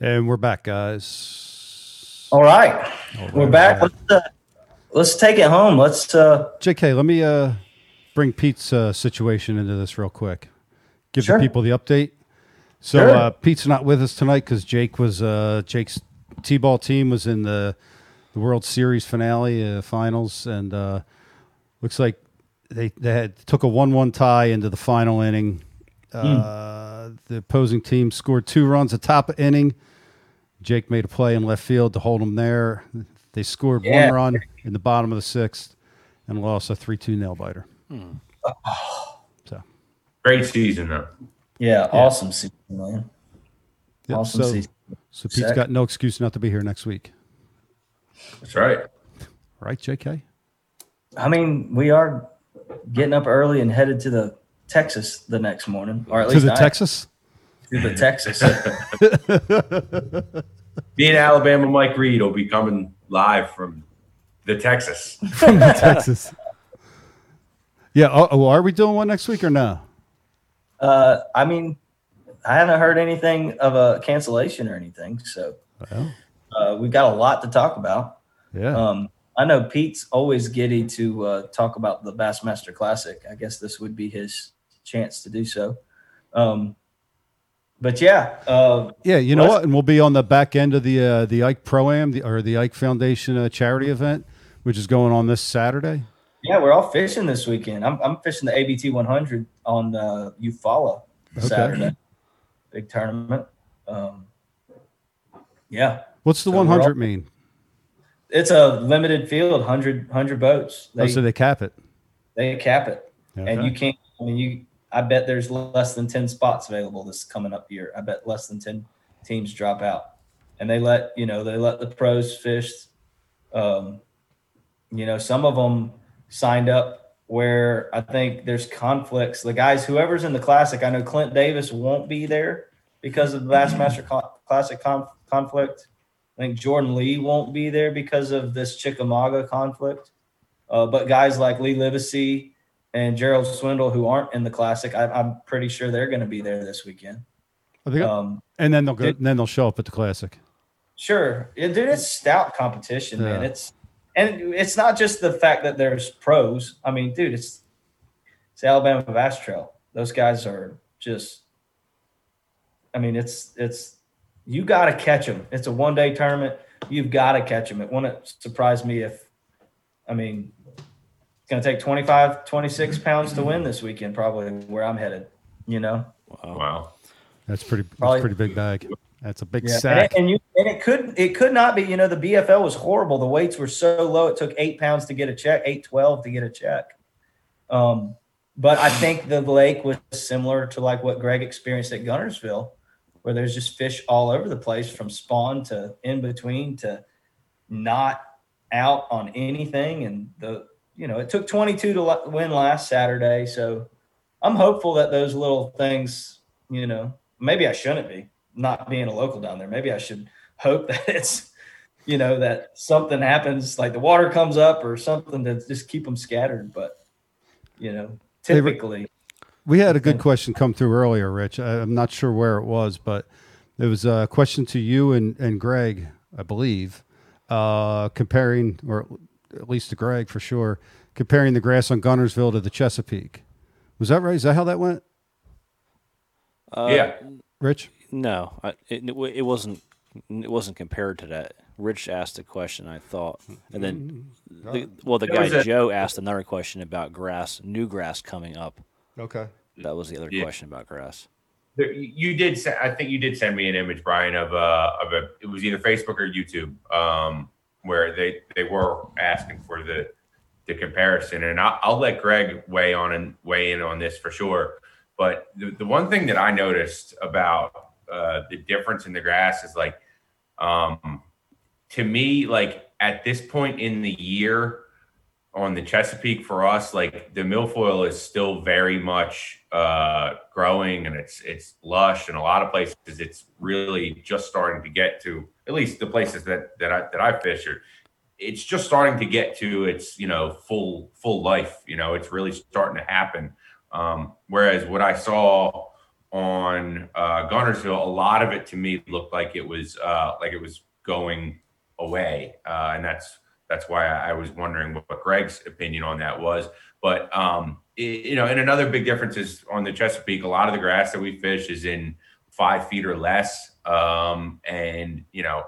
And we're back, guys. All right. We're back. Let's take it home. Let's. JK, let me bring Pete's situation into this real quick. Give the people the update. So Pete's not with us tonight because Jake was Jake's T-ball team was in the World Series finale finals, and looks like they had took a 1-1 tie into the final inning. The opposing team scored 2 runs atop of inning. Jake made a play in left field to hold them there. They scored 1 run in the bottom of the 6th and lost a 3-2 nail biter. So great season though. Yeah, awesome season, man. Yep, awesome season. So Pete's got no excuse not to be here next week. That's right. Right, JK? I mean, we are getting up early and headed to the Texas the next morning, or at least to Texas. Me and Alabama Mike Reed will be coming live from the Texas. From the Texas. Yeah. Oh, are we doing one next week or no? I mean, I haven't heard anything of a cancellation or anything, so we've got a lot to talk about. Yeah. I know Pete's always giddy to talk about the Bassmaster Classic. I guess this would be his chance to do so. But yeah. You know what? And we'll be on the back end of the Ike Pro-Am or the Ike Foundation charity event, which is going on this Saturday. Yeah, we're all fishing this weekend. I'm fishing the ABT 100 on Eufaula Saturday. Big tournament. Yeah. What's the 100 mean? It's a limited field, 100 boats. So they cap it. They cap it. Okay. And you can't – I mean, I bet there's less than 10 spots available this coming up year. I bet less than 10 teams drop out. And they let – they let the pros fish. Some of them – signed up where I think there's conflicts. The guys, whoever's in the Classic, I know Clint Davis won't be there because of the Bassmaster Classic conflict. I think Jordan Lee won't be there because of this Chickamauga conflict. But guys like Lee Livesey and Gerald Swindle, who aren't in the Classic, I'm pretty sure they're going to be there this weekend. And then they'll go. And then they'll show up at the Classic. Sure, dude. It's stout competition, man. And it's not just the fact that there's pros. I mean, dude, it's the Alabama Vast Trail. Those guys are just – I mean, it's – you got to catch them. It's a one-day tournament. You've got to catch them. It wouldn't surprise me if – I mean, it's going to take 25, 26 pounds to win this weekend probably where I'm headed, Wow. That's pretty big bag. That's a big sack. And it could not be, the BFL was horrible. The weights were so low. It took 8 pounds to get a check, 812 to get a check. But I think the lake was similar to like what Greg experienced at Guntersville, where there's just fish all over the place from spawn to in between to not out on anything. And it took 22 to win last Saturday. So I'm hopeful that those little things, maybe I shouldn't be. Not being a local down there, maybe I should hope that it's, that something happens, like the water comes up or something to just keep them scattered. But, typically. We had a good question come through earlier, Rich. I'm not sure where it was, but it was a question to you and Greg, I believe, comparing, or at least to Greg for sure, comparing the grass on Guntersville to the Chesapeake. Was that right? Is that how that went? Yeah. Rich? No, it wasn't. It wasn't compared to that. Rich asked a question, I thought, and then, the guy Joe asked another question about grass, new grass coming up. Okay, that was the other question about grass. You did. I think you did send me an image, Brian, of a. It was either Facebook or YouTube, where they were asking for the comparison, and I'll let Greg weigh in on this for sure. But the one thing that I noticed about the difference in the grass is like, to me, like at this point in the year on the Chesapeake for us, like the milfoil is still very much growing and it's lush, and a lot of places it's really just starting to get to, at least the places that I fish, it's just starting to get to its full life. It's really starting to happen. Whereas what I saw on Guntersville, a lot of it to me looked like it was going away, and that's why I was wondering what Greg's opinion on that was. But it, you know, and another big difference is on the Chesapeake, a lot of the grass that we fish is in 5 feet or less, and you know,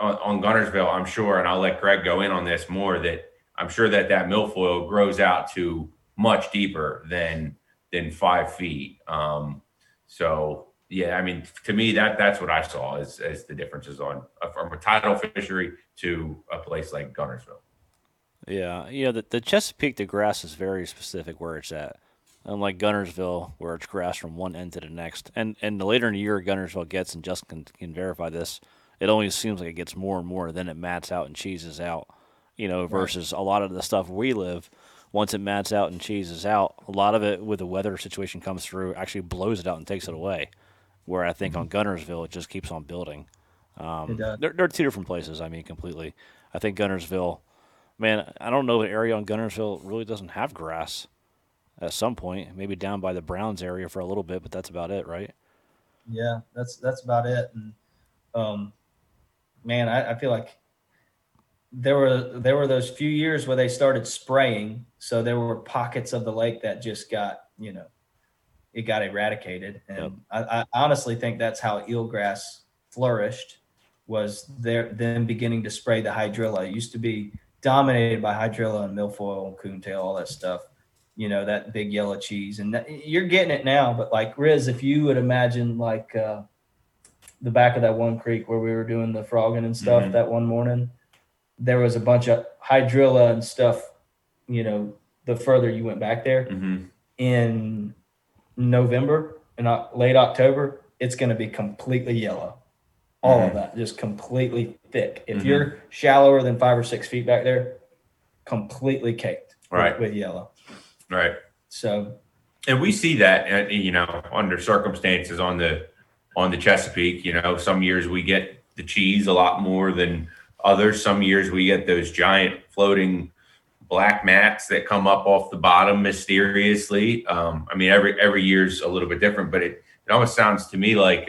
on Guntersville, I'm sure, and I'll let Greg go in on this more, that I'm sure that that milfoil grows out to much deeper than 5 feet. So yeah, I mean, to me, that's what I saw as the differences on from a tidal fishery to a place like Guntersville. Yeah, you know, the Chesapeake, the grass is very specific where it's at, unlike Guntersville, where it's grass from one end to the next. And the later in the year Guntersville gets, and Justin can verify this, it only seems like it gets more and more, then it mats out and cheeses out, you know, versus a lot of the stuff we live. Once it mats out and cheeses out, a lot of it with the weather situation comes through, actually blows it out and takes it away, where I think on Guntersville, it just keeps on building. They're two different places, I mean, completely. I think Guntersville, man, I don't know an area on Guntersville really doesn't have grass at some point, maybe down by the Browns area for a little bit, but that's about it, right? Yeah, that's about it. And, man, I feel like there were those few years where they started spraying, so there were pockets of the lake that just got, you know, it got eradicated. And yep. I honestly think that's how eelgrass flourished, was them beginning to spray the hydrilla. It used to be dominated by hydrilla and milfoil and coontail, all that stuff, you know, that big yellow cheese. And you're getting it now, but like, Riz, if you would imagine like the back of that one creek where we were doing the frogging and stuff, mm-hmm. that one morning, there was a bunch of hydrilla and stuff, you know, the further you went back there, mm-hmm. in November and late October, it's going to be completely yellow. All mm-hmm. of that, just completely thick. If mm-hmm. you're shallower than 5 or 6 feet back there, completely caked with yellow. Right. So, and we see that, you know, under circumstances on the Chesapeake, you know, some years we get the cheese a lot more than others. Some years we get those giant floating black mats that come up off the bottom mysteriously. I mean, every year's a little bit different, but it almost sounds to me like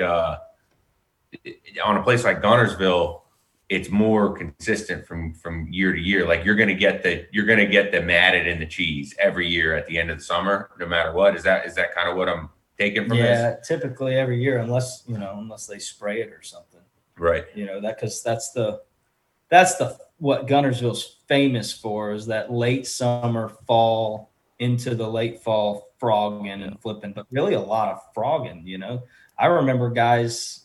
on a place like Guntersville, it's more consistent from year to year. Like you're gonna get the matted and the cheese every year at the end of the summer, no matter what. Is that kind of what I'm taken from this? Typically every year, unless they spray it or something, right? You know, that, because that's the what Guntersville's famous for, is that late summer, fall into the late fall frogging and flipping, but really a lot of frogging. You know, I remember guys,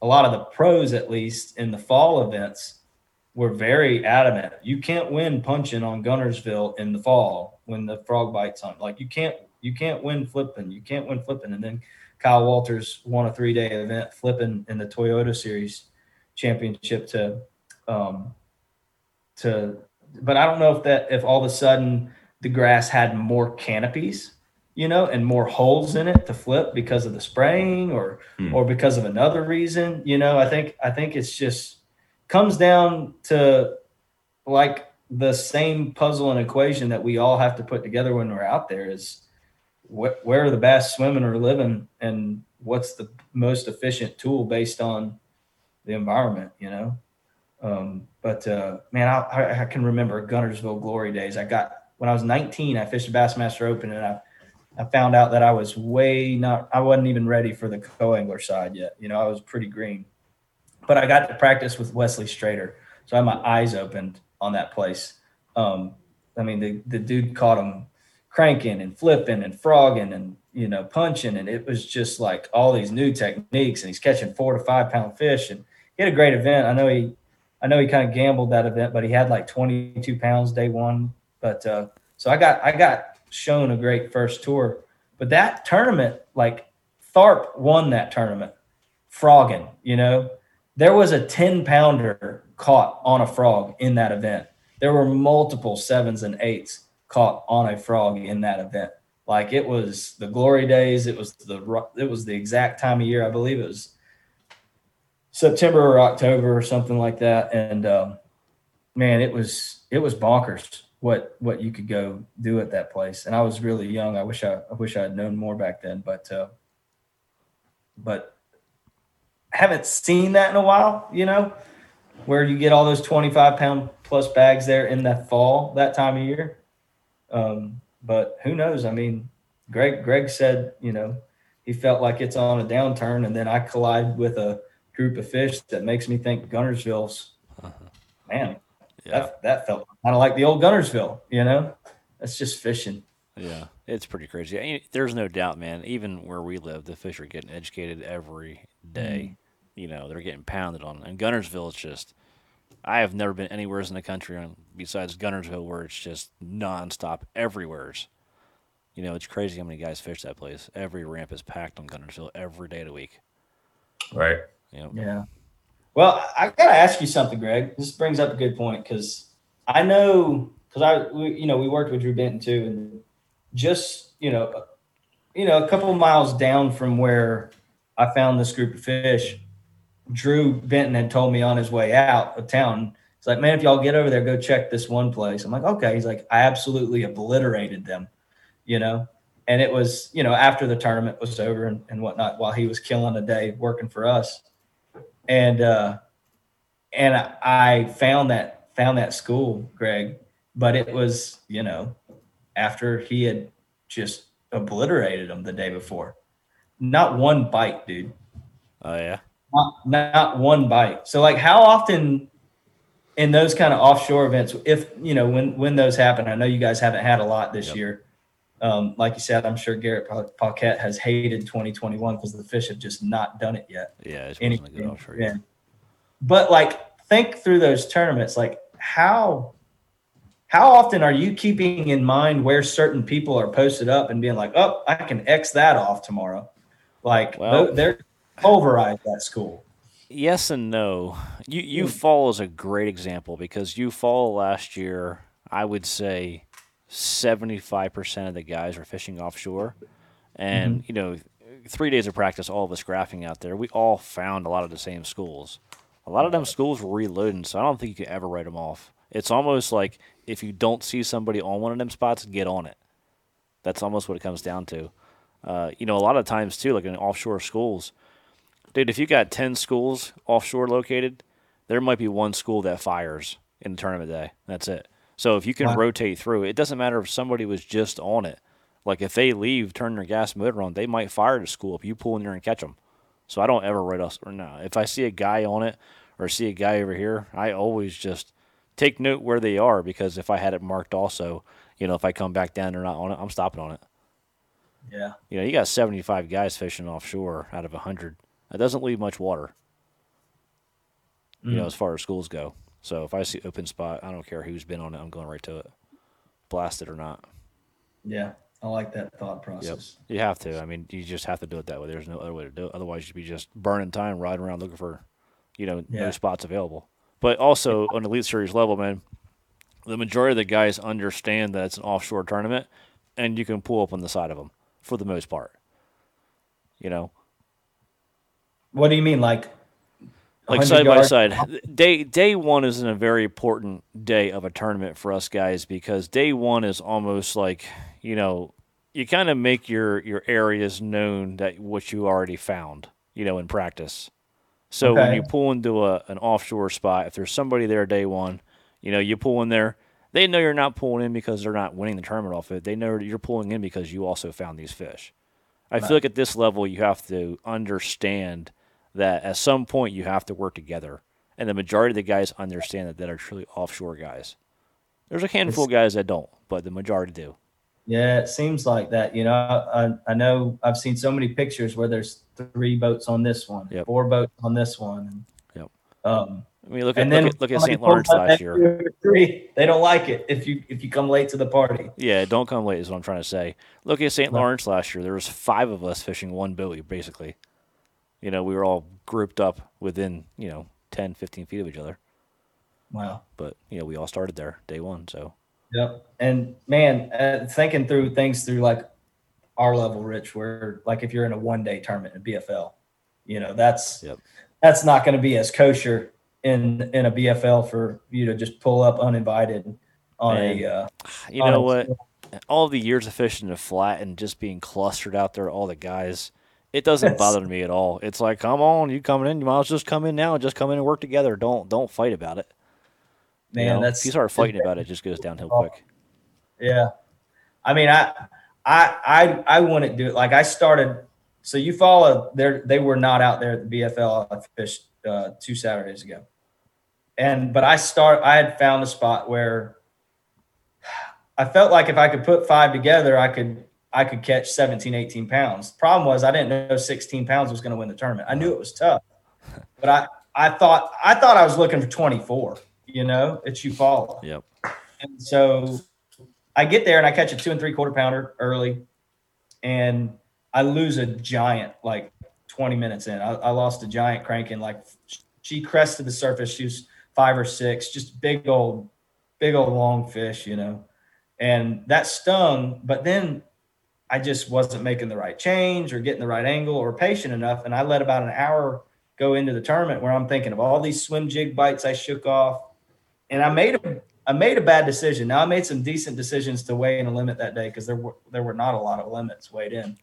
a lot of the pros at least in the fall events, were very adamant, you can't win punching on Guntersville in the fall when the frog bites on. Like you can't win flipping. You can't win flipping. And then Kyle Walters won a 3-day event flipping in the Toyota Series Championship but I don't know if all of a sudden the grass had more canopies, you know, and more holes in it to flip because of the spraying or because of another reason. You know, I think it's just comes down to like the same puzzle and equation that we all have to put together when we're out there, is where are the bass swimming or living, and what's the most efficient tool based on the environment, you know? Man, I can remember Guntersville glory days. When I was 19, I fished the Bassmaster Open, and I found out that I was I wasn't even ready for the co-angler side yet. You know, I was pretty green, but I got to practice with Wesley Strader. So I had my eyes opened on that place. I mean, the dude caught him cranking and flipping and frogging and, you know, punching. And it was just like all these new techniques, and he's catching 4 to 5 pound fish, and he had a great event. I know he kind of gambled that event, but he had like 22 pounds day one. But so I got shown a great first tour. But that tournament, like Tharp won that tournament frogging, you know. There was a 10 pounder caught on a frog in that event. There were multiple 7s and 8s caught on a frog in that event. Like, it was the glory days. It was the exact time of year. I believe it was September or October or something like that. And man, it was bonkers what you could go do at that place. And I was really young. I wish I had known more back then, but but I haven't seen that in a while, you know, where you get all those 25 pound plus bags there in that fall, that time of year. But who knows? I mean, Greg said, you know, he felt like it's on a downturn, and then I collide with a group of fish that makes me think Guntersville's, man, yeah. that felt kind of like the old Guntersville, you know, that's just fishing. Yeah, it's pretty crazy. There's no doubt, man, even where we live, the fish are getting educated every day. Mm-hmm. You know, they're getting pounded on. And Guntersville, it's just, I have never been anywhere in the country besides Guntersville where it's just nonstop everywhere's. You know, it's crazy how many guys fish that place. Every ramp is packed on Guntersville every day of the week. Right. Yep. Yeah. Well, I got to ask you something, Greg. This brings up a good point because I know – we worked with Drew Benton too, and just, you know, a couple of miles down from where I found this group of fish, Drew Benton had told me on his way out of town, he's like, man, if y'all get over there, go check this one place. I'm like, okay. He's like, I absolutely obliterated them. You know, and it was, you know, after the tournament was over and whatnot, while he was killing a day working for us. And I found that school, Greg, but it was, you know, after he had just obliterated them the day before, not one bite, dude. Oh yeah. Not one bite. So like how often in those kind of offshore events, if, you know, when those happen, I know you guys haven't had a lot this year. Like you said, I'm sure Garrett Paquette has hated 2021 because the fish have just not done it yet. Yeah, it's wasn't a good offshore. Yeah. But like, think through those tournaments. Like, how often are you keeping in mind where certain people are posted up and being like, "Oh, I can X that off tomorrow." Like, well, they're pulverized that school. Yes and no. Eufaula is a great example because Eufaula last year, I would say, 75% of the guys were fishing offshore. And, you know, 3 days of practice, all of us graphing out there, we all found a lot of the same schools. A lot of them schools were reloading, so I don't think you can ever write them off. It's almost like if you don't see somebody on one of them spots, get on it. That's almost what it comes down to. You know, a lot of times, too, like in offshore schools, dude, if you got 10 schools offshore located, there might be one school that fires in the tournament day. That's it. So if you can rotate through, it doesn't matter if somebody was just on it. Like if they leave, turn their gas motor on, they might fire the school if you pull in there and catch them. So I don't ever write us or no. If I see a guy on it or see a guy over here, I always just take note where they are because if I had it marked also, you know, if I come back down they're not on it, I'm stopping on it. Yeah. You know, you got 75 guys fishing offshore out of 100. That doesn't leave much water, you know, as far as schools go. So if I see open spot, I don't care who's been on it. I'm going right to it, blast it or not. Yeah, I like that thought process. Yep. You have to. I mean, you just have to do it that way. There's no other way to do it. Otherwise, you'd be just burning time riding around looking for, you know, no spots available. But also on Elite Series level, man, the majority of the guys understand that it's an offshore tournament, and you can pull up on the side of them for the most part. You know. What do you mean, like? Like side by side. Day one is a very important day of a tournament for us guys because day one is almost like, you know, you kind of make your areas known that what you already found, you know, in practice. So when you pull into an offshore spot, if there's somebody there day one, you know, you pull in there, they know you're not pulling in because they're not winning the tournament off it. They know you're pulling in because you also found these fish. I feel like at this level you have to understand that at some point you have to work together. And the majority of the guys understand that are truly offshore guys. There's a handful of guys that don't, but the majority do. Yeah, it seems like that. You know, I know I've seen so many pictures where there's 3 boats on this one, 4 boats on this one. Yep. I mean, look at St. Lawrence last year. They don't like it if you come late to the party. Yeah, don't come late is what I'm trying to say. Look at St. Lawrence last year. There was 5 of us fishing one buoy, basically. You know, we were all grouped up within, you know, 10, 15 feet of each other. Wow. But, you know, we all started there day one, so. Yep. And, man, thinking through things through, like, our level, Rich, where, like, if you're in a one-day tournament in BFL, you know, that's not going to be as kosher in a BFL for you to just pull up uninvited on you know what? All the years of fishing in the flat and just being clustered out there, all the guys – It doesn't bother me at all. It's like, come on, you coming in? You might as well just come in now and just come in and work together. Don't fight about it. Man, you know, if you start fighting about it, it just goes downhill quick. Yeah, I mean, I wouldn't do it. Like I started. So Eufaula, they were not out there at the BFL. I fished 2 Saturdays ago, but I had found a spot where I felt like if I could put 5 together, I could catch 17, 18 pounds. Problem was I didn't know 16 pounds was going to win the tournament. I knew it was tough, but I thought I was looking for 24. You know, it's Eufaula. Yep. And so I get there and I catch a 2 3/4 pounder early, and I lose a giant like 20 minutes in. I lost a giant cranking. Like she crested the surface. She was 5 or 6, just big old long fish, you know, and that stung. But then I just wasn't making the right change or getting the right angle or patient enough. And I let about an hour go into the tournament where I'm thinking of all these swim jig bites I shook off, and I made a bad decision. Now I made some decent decisions to weigh in a limit that day, because there were not a lot of limits weighed in.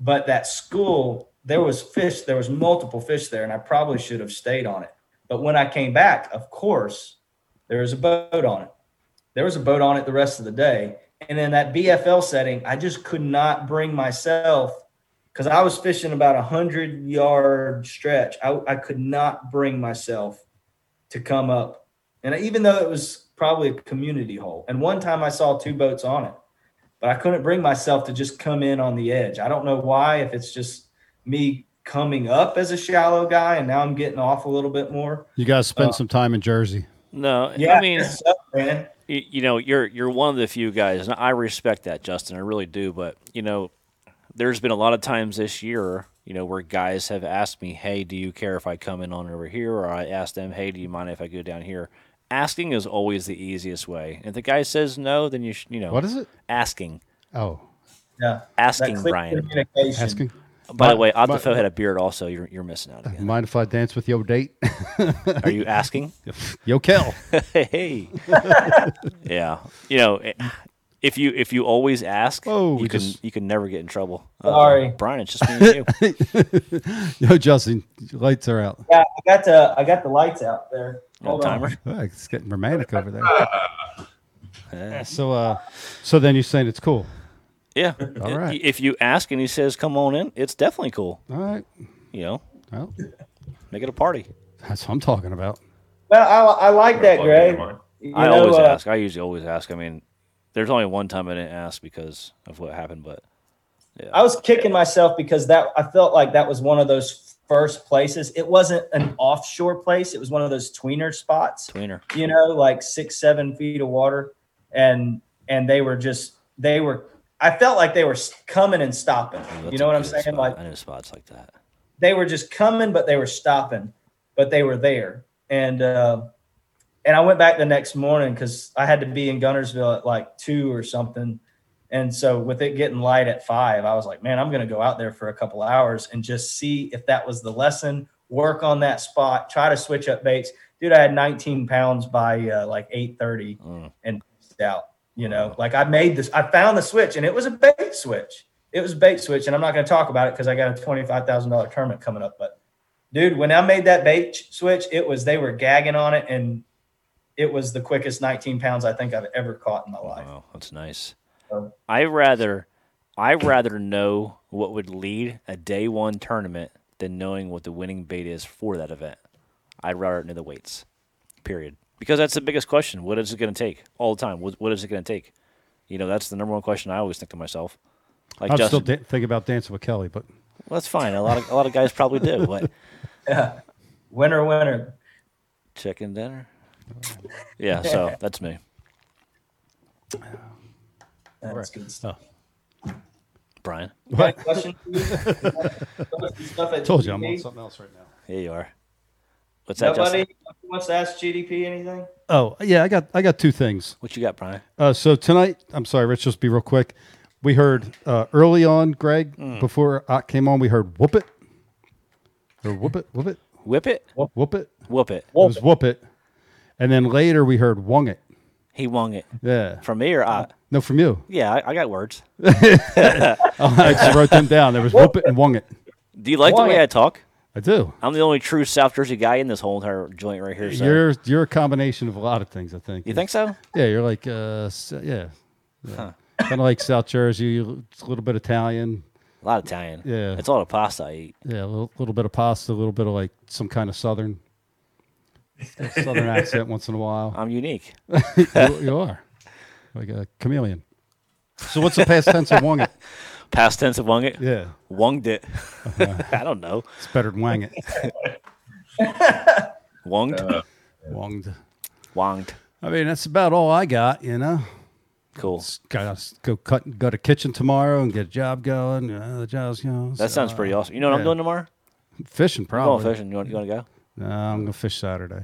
But that school, there was multiple fish there, and I probably should have stayed on it. But when I came back, of course, there was a boat on it. There was a boat on it the rest of the day. And in that BFL setting, I just could not bring myself, because I was fishing about 100-yard stretch. I could not bring myself to come up. And even though it was probably a community hole, and one time I saw 2 boats on it, but I couldn't bring myself to just come in on the edge. I don't know why, if it's just me coming up as a shallow guy and now I'm getting off a little bit more. You guys spent some time in Jersey. No, yeah, I mean, it's up, man. You know, you're one of the few guys, and I respect that, Justin. I really do. But, you know, there's been a lot of times this year, you know, where guys have asked me, hey, do you care if I come in on over here? Or I ask them, hey, do you mind if I go down here? Asking is always the easiest way. If the guy says no, then you know. What is it? Asking. Oh. Yeah. Asking, Brian. Asking. By the way, Adolfo had a beard also. You're missing out again. Mind if I dance with your date? Are you asking? Yo, Kel. Hey. Yeah. You know, if you always ask, you can never get in trouble. Sorry. Brian, it's just me and you. Yo, Justin, lights are out. Yeah, I got the lights out there. Hold timer. Oh, it's getting romantic over there. So then you're saying it's cool. Yeah. All right. If you ask and he says, come on in, it's definitely cool. All right. You know, well, make it a party. That's what I'm talking about. Well, I like that, Greg. I usually always ask. I mean, there's only one time I didn't ask because of what happened, but yeah. I was kicking myself because I felt like that was one of those first places. It wasn't an offshore place. It was one of those tweener spots. Tweener. You know, like 6-7 feet of water. And I felt like they were coming and stopping. Oh, you know what I'm saying? Spot. Like I know spots like that. They were just coming, but they were stopping, but they were there. And I went back the next morning because I had to be in Guntersville at like 2 or something. And so with it getting light at 5, I was like, man, I'm going to go out there for a couple hours and just see if that was the lesson, work on that spot, try to switch up baits. Dude, I had 19 pounds by like 8:30 and out, you know, like I found the switch, and it was a bait switch. And I'm not going to talk about it because I got a $25,000 tournament coming up. But dude, when I made that bait switch, they were gagging on it, and it was the quickest 19 pounds I think I've ever caught in my life. Wow, that's nice. I rather know what would lead a day one tournament than knowing what the winning bait is for that event. I'd rather know the weights, period. Because that's the biggest question. What is it going to take all the time? What is it going to take? You know, that's the number one question I always think to myself. Like I'm Justin, still thinking about dancing with Kelly, but well, that's fine. A lot of guys probably do. But yeah, winner, chicken dinner. Yeah, so that's me. That's good stuff. Brian? What? Told you I'm on something else right now. Here you are. What's that, Justin? Nobody wants to ask GDP anything? Oh, yeah, I got 2 things. What you got, Brian? So tonight, I'm sorry, Rich, just be real quick. We heard early on, Greg, before I came on, we heard whoop it. Or whoop it, whoop it. Whip it? Whoop it. Whoop it. It was whoop it. And then later we heard wung it. He won it. Yeah. From here, No, from you. Yeah, I got words. I actually wrote them down. There was whoop it and wung it. Do you like wung the way it. I talk? I do. I'm the only true South Jersey guy in this whole entire joint right here. So. You're a combination of a lot of things, I think. You think so? Yeah, you're like, yeah. Huh. Kind of like South Jersey, a little bit Italian. A lot of Italian. Yeah. It's a lot of pasta I eat. Yeah, a little bit of pasta, a little bit of like some kind of Southern. Southern accent once in a while. I'm unique. You are. Like a chameleon. So what's the past tense of wung it? Past tense of wung it? Yeah. Wunged it. I don't know. It's better than wang it. Wunged? Wunged. Wonged. I mean, that's about all I got, you know. Cool. Got to go to kitchen tomorrow and get a job going. The job's going. That sounds pretty awesome. You know what I'm doing tomorrow? Fishing, probably. I'm going fishing. You want to go? No, I'm going to fish Saturday.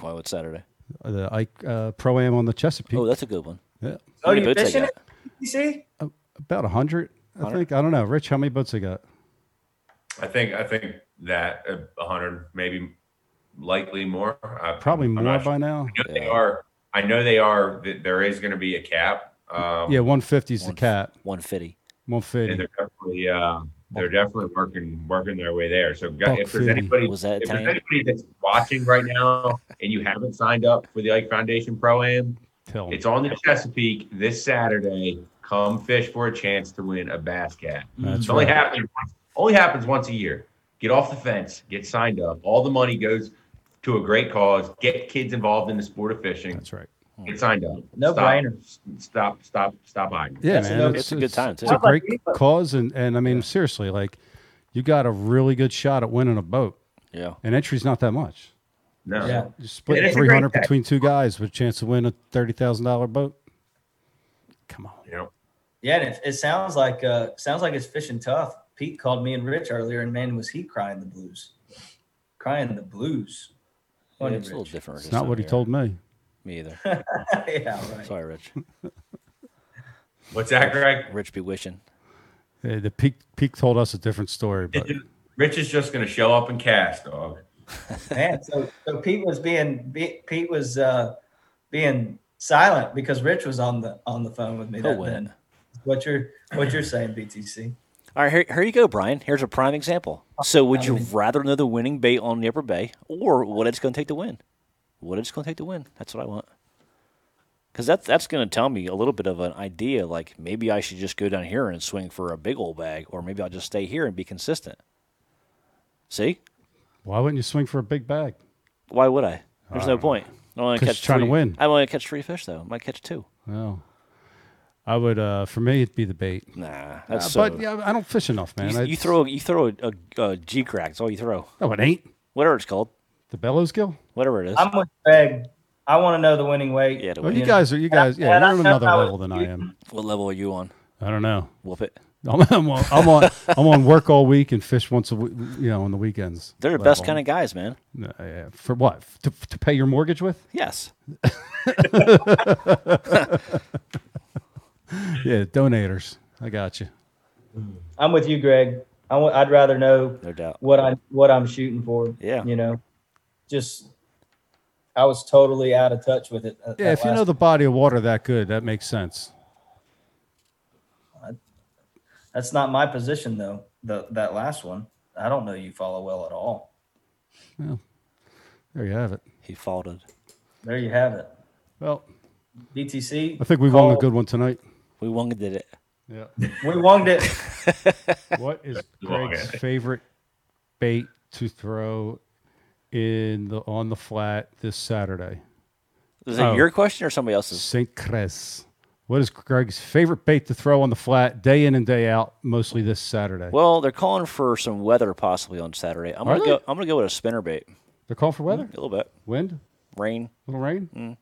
Why? What's Saturday? The Ike Pro-Am on the Chesapeake. Oh, that's a good one. Yeah. Oh, you fishing it? You see? About 100, I think. I don't know. Rich, how many boats I got? I think that 100, maybe likely more. Probably more by now. I know they are. There is going to be a cap. 150 is the cap. 150. They're definitely working their way there. So if there's anybody that's watching right now and you haven't signed up for the Ike Foundation Pro-Am, it's on the Chesapeake this Saturday. Come fish for a chance to win a Bass Cat. That's right. Only happens once a year. Get off the fence. Get signed up. All the money goes to a great cause. Get kids involved in the sport of fishing. That's right. Get signed up. No brainer. Stop hiding. Yeah, man, it's a good time. Too. It's a great cause, and I mean, seriously, like, you got a really good shot at winning a boat. Yeah. And entry's not that much. No. Yeah. You split 300 between two guys with a chance to win a $30,000 boat. Come on. Yeah. Yeah, and it sounds like it's fishing tough. Pete called me and Rich earlier, and man, was he crying the blues. Yeah, it's a little different. It's not what he told me. Me either. Yeah, right. Sorry, Rich. What's that, Greg? Rich be wishing. Hey, the Peak told us a different story. But... Rich is just going to show up and cast, dog. Man, so Pete was being silent because Rich was on the phone with me. He'll win. What you're saying, BTC? All right, here you go, Brian. Here's a prime example. So, would you rather know the winning bait on the Upper Bay, or what it's going to take to win? That's what I want. Because that's going to tell me a little bit of an idea, like maybe I should just go down here and swing for a big old bag, or maybe I'll just stay here and be consistent. See? Why wouldn't you swing for a big bag? Why would I? There's no point. I'm only catch trying to win. I only catch three fish, though. I might catch two. Well, I would. For me, it'd be the bait. Nah, that's so. But yeah, I don't fish enough, man. You throw a G crack. That's all you throw. No, it ain't. Whatever it's called. The bellows gill? Whatever it is. I'm with Greg. I want to know the winning weight. Yeah, well, you guys, you're on another level than I am. What level are you on? I don't know. Whoop it. I'm on work all week and fish once a week, you know, on the weekends. They're the best kind of guys, man. Yeah. For what? To pay your mortgage with? Yes. Yeah, donators. I got you. I'm with you, Greg. I'd rather know what I'm shooting for. Yeah. You know? Just, I was totally out of touch with it. Yeah, if you know the body of water that good, that makes sense. That's not my position, though. That last one, I don't know Eufaula well at all. Well, there you have it. He faulted. There you have it. Well, BTC. I think we won a good one tonight. We wonged it. Yeah, we wonged it. What is Greg's favorite bait to throw on the flat this Saturday? Is it your question or somebody else's? St. Cres. What is Greg's favorite bait to throw on the flat day in and day out, mostly this Saturday? Well, they're calling for some weather possibly on Saturday. I'm gonna go with a spinner bait. They're calling for weather? A little bit. Wind? Rain. A little rain?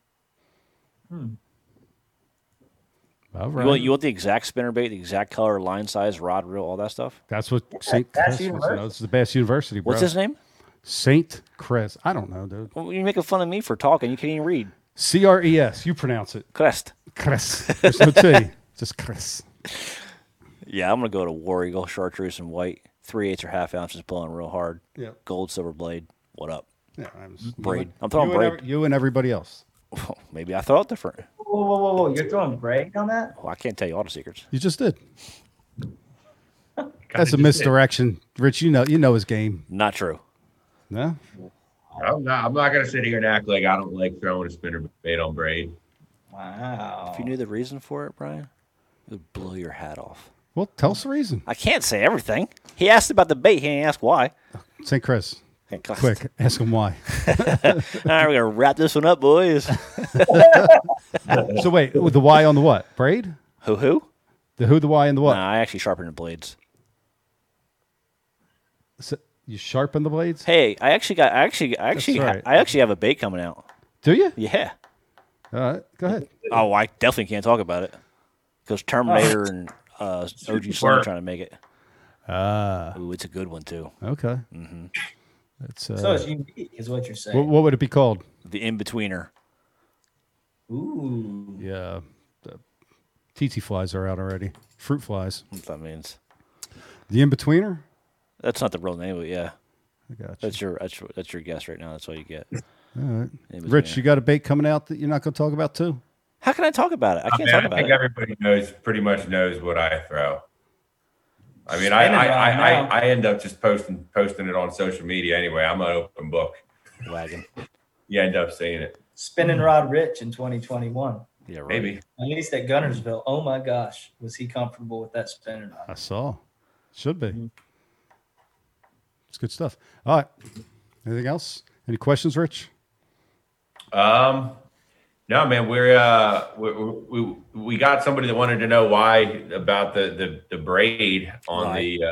All right. You want the exact spinner bait, the exact color, line size, rod, reel, all that stuff? That's what St. Cres is the best university, bro. What's his name? St. Cres. I don't know, dude. Well, you're making fun of me for talking. You can't even read. C-R-E-S. You pronounce it. Cres. There's no T. Just Cres. Yeah, I'm going to go to War Eagle, chartreuse, and white. 3/8 or half ounces blowing real hard. Yep. Gold, silver blade. What up? Yeah, I'm throwing braid. You and everybody else. Well, maybe I thought different. Whoa. You're throwing Bragg on that? Well, I can't tell you all the secrets. You just did. That's a misdirection. Did. Rich, you know his game. Not true. No? I'm not going to sit here and act like I don't like throwing a spinner bait on Bragg. Wow. If you knew the reason for it, Brian, it would blow your hat off. Well, tell us the reason. I can't say everything. He asked about the bait. He didn't ask why. St. Chris. Quick, ask him why. All right, we're going to wrap this one up, boys. So wait, the why on the what? Braid? Who? The who, the why, and the what? No, I actually sharpened the blades. So you sharpen the blades? Hey, I actually have a bait coming out. Do you? Yeah. All right, go ahead. Oh, I definitely can't talk about it because Terminator and OG Slim are trying to make it. Ooh, it's a good one too. Okay. Mm-hmm. So it's unique, is what you're saying. What would it be called? The in-betweener. Ooh. Yeah. TT flies are out already. Fruit flies. That's what that means. The in-betweener? That's not the real name, but yeah. I got you. That's your guess right now. That's all you get. All right. Rich, you got a bait coming out that you're not going to talk about too? How can I talk about it? I can't talk about it. I think everybody pretty much knows what I throw. I mean, I end up just posting it on social media anyway. I'm an open book. Wagon. You end up seeing it. Spinning rod Rich in 2021. Yeah, right. Maybe. At least at Guntersville. Oh my gosh, was he comfortable with that spinning rod? I saw. Should be. Mm-hmm. It's good stuff. All right. Anything else? Any questions, Rich? No, man, we got somebody that wanted to know why about the braid on the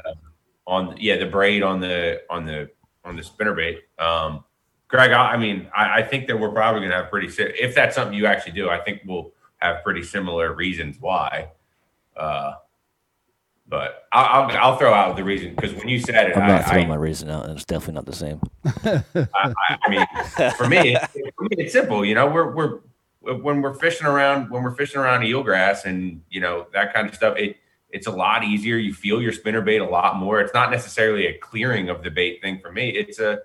braid on the spinnerbait. Greg, I think that we're probably going to have if that's something you actually do, I think we'll have pretty similar reasons why. But I'll throw out the reason because when you said it, I'm not throwing my reason out, and it's definitely not the same. I mean, for me, it's simple. You know, we're when we're fishing around eelgrass and you know that kind of stuff, it's a lot easier. You feel your spinnerbait a lot more. It's not necessarily a clearing of the bait thing for me. If a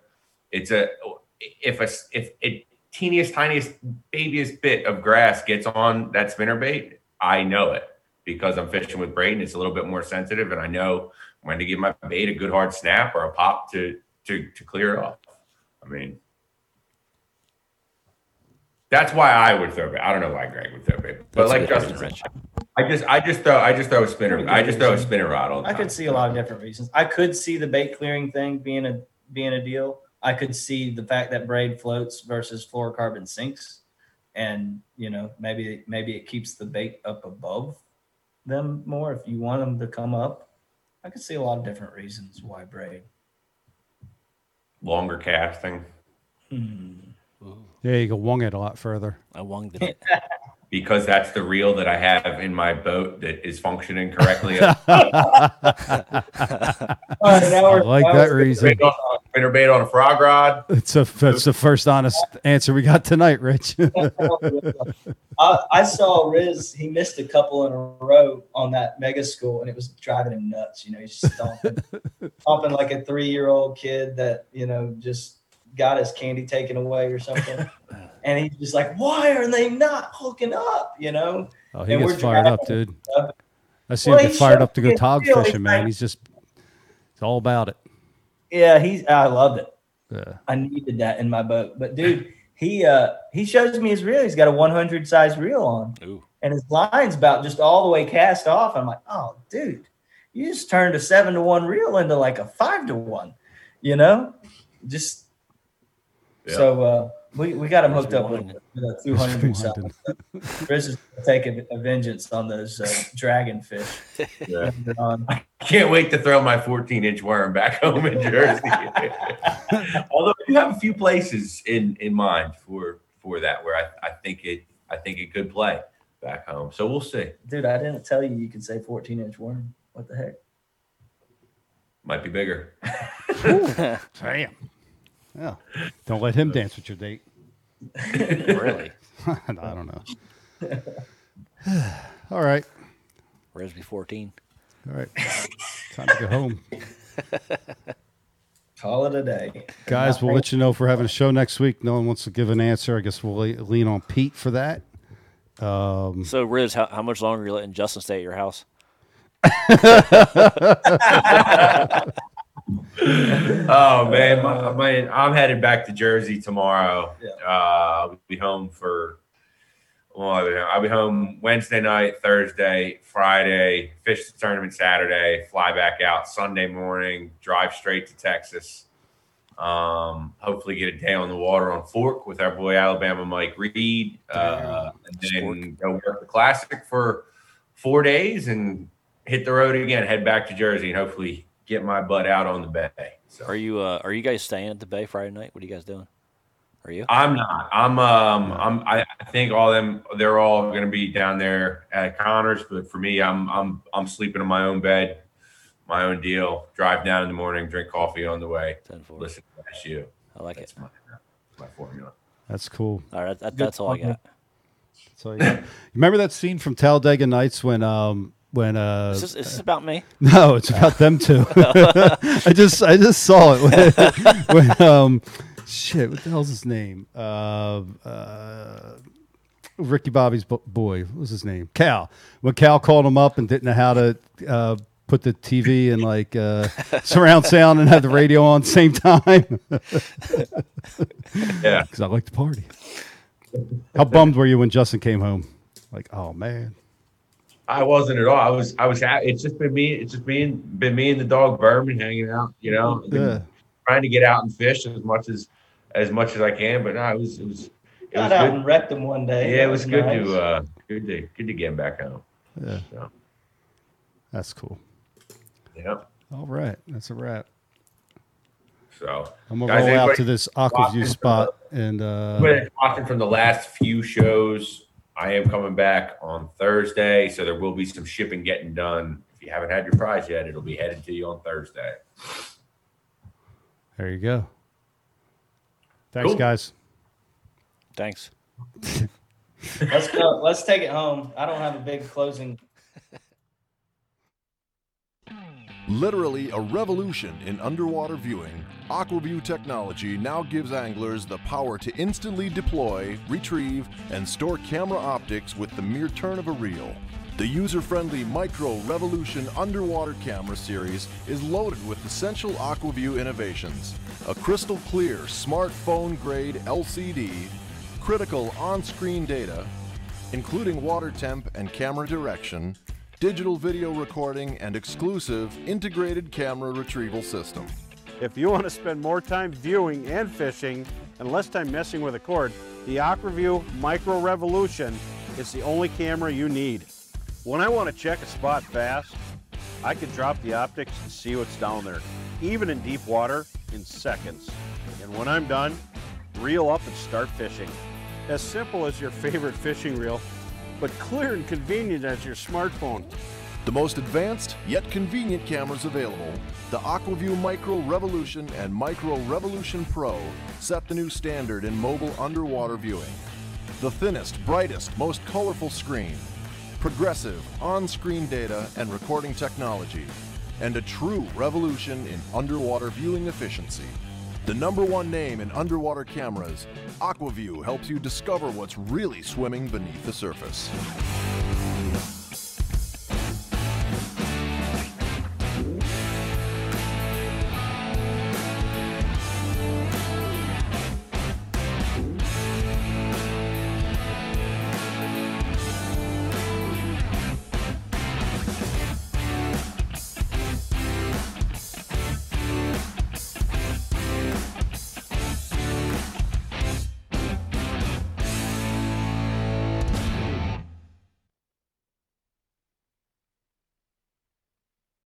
teeniest tiniest babyest bit of grass gets on that spinnerbait, I know it because I'm fishing with braid and it's a little bit more sensitive, and I know when to give my bait a good hard snap or a pop to clear it off. I mean. That's why I would throw bait. I don't know why Greg would throw bait, but that's like Justin said, I just throw a spinner. I just throw a spinner rod all the time. I could see a lot of different reasons. I could see the bait clearing thing being a deal. I could see the fact that braid floats versus fluorocarbon sinks, and you know maybe it keeps the bait up above them more if you want them to come up. I could see a lot of different reasons why braid. Longer casting. Yeah, you can wong it a lot further. I wonged it. Because that's the reel that I have in my boat that is functioning correctly. I like that reason. Spinnerbait on a frog rod. That's the first honest answer we got tonight, Rich. I saw Riz. He missed a couple in a row on that mega school, and it was driving him nuts. You know, he's stomping like a 3-year-old kid that, you know, just – got his candy taken away or something, and he's just like, "Why are they not hooking up?" You know. Oh, he gets fired up, dude. I see him get fired up to go tog fishing, man. He's just—it's all about it. Yeah, I loved it. Yeah. I needed that in my boat, but dude, he shows me his reel. He's got a 100 size reel on, ooh, and his line's about just all the way cast off. I'm like, "Oh, dude, you just turned a 7-to-1 reel into like a 5-to-1," you know, just. Yeah. So we got him hooked up with a 200 size. Chris is taking a vengeance on those dragonfish. Yeah. I can't wait to throw my 14-inch worm back home in Jersey. Although I do have a few places in mind for that where I think it could play back home. So we'll see. Dude, I didn't tell you could say 14-inch worm. What the heck? Might be bigger. Damn. Yeah, don't let him dance with your date. Really? I don't know. All right. Resby 14. All right. Time to go home. call it a day. Guys, we'll let you know if we're having a show next week. No one wants to give an answer. I guess we'll lean on Pete for that. So, Riz, how much longer are you letting Justin stay at your house? Oh, man. I'm headed back to Jersey tomorrow. Yeah. I'll be home for – I'll be home Wednesday night, Thursday, Friday, fish the tournament Saturday, fly back out Sunday morning, drive straight to Texas. Hopefully get a day on the water on Fork with our boy Alabama Mike Reed. And then go work the Classic for 4 days and hit the road again, head back to Jersey, and hopefully – get my butt out on the bay. So. Are you guys staying at the bay Friday night? What are you guys doing? Are you? I'm not. I think all them. They're all going to be down there at Connors. But for me, I'm sleeping in my own bed, my own deal. Drive down in the morning, drink coffee on the way, listen to SU. I like that's it. My formula. That's cool. All right, that's all I got. That's all you got. Remember that scene from Talladega Nights when is this about me? No, it's about them too. I just saw it when shit, what the hell's his name? Ricky Bobby's boy. What was his name? Cal. When Cal called him up and didn't know how to put the TV and like surround sound and have the radio on at the same time. Yeah, because I like to party. How bummed were you when Justin came home? Like, oh man. I wasn't at all. I was. It's just been me. It's just been me and the dog Berman hanging out. You know, trying to get out and fish as much as I can. But no, it was got out good. And wrecked them one day. Yeah, it was good nice. Good to get back home. Yeah, so. That's cool. Yeah. All right, that's a wrap. So I'm gonna roll out to this AquaView spot and. Talking from the last few shows. I am coming back on Thursday, so there will be some shipping getting done. If you haven't had your prize yet, it'll be headed to you on Thursday. There you go. Thanks, cool. Guys. Thanks. Let's go. Let's take it home. I don't have a big closing. Literally a revolution in underwater viewing, AquaView technology now gives anglers the power to instantly deploy, retrieve, and store camera optics with the mere turn of a reel. The user-friendly Micro Revolution Underwater Camera Series is loaded with essential AquaView innovations. A crystal-clear, smartphone-grade LCD, critical on-screen data, including water temp and camera direction, digital video recording, and exclusive integrated camera retrieval system. If you want to spend more time viewing and fishing and less time messing with a cord, the AquaView Micro Revolution is the only camera you need. When I want to check a spot fast, I can drop the optics and see what's down there, even in deep water, in seconds. And when I'm done, reel up and start fishing. As simple as your favorite fishing reel, but clear and convenient as your smartphone. The most advanced yet convenient cameras available, the AquaView Micro Revolution and Micro Revolution Pro set the new standard in mobile underwater viewing. The thinnest, brightest, most colorful screen, progressive on-screen data and recording technology, and a true revolution in underwater viewing efficiency. The number one name in underwater cameras, AquaView helps you discover what's really swimming beneath the surface.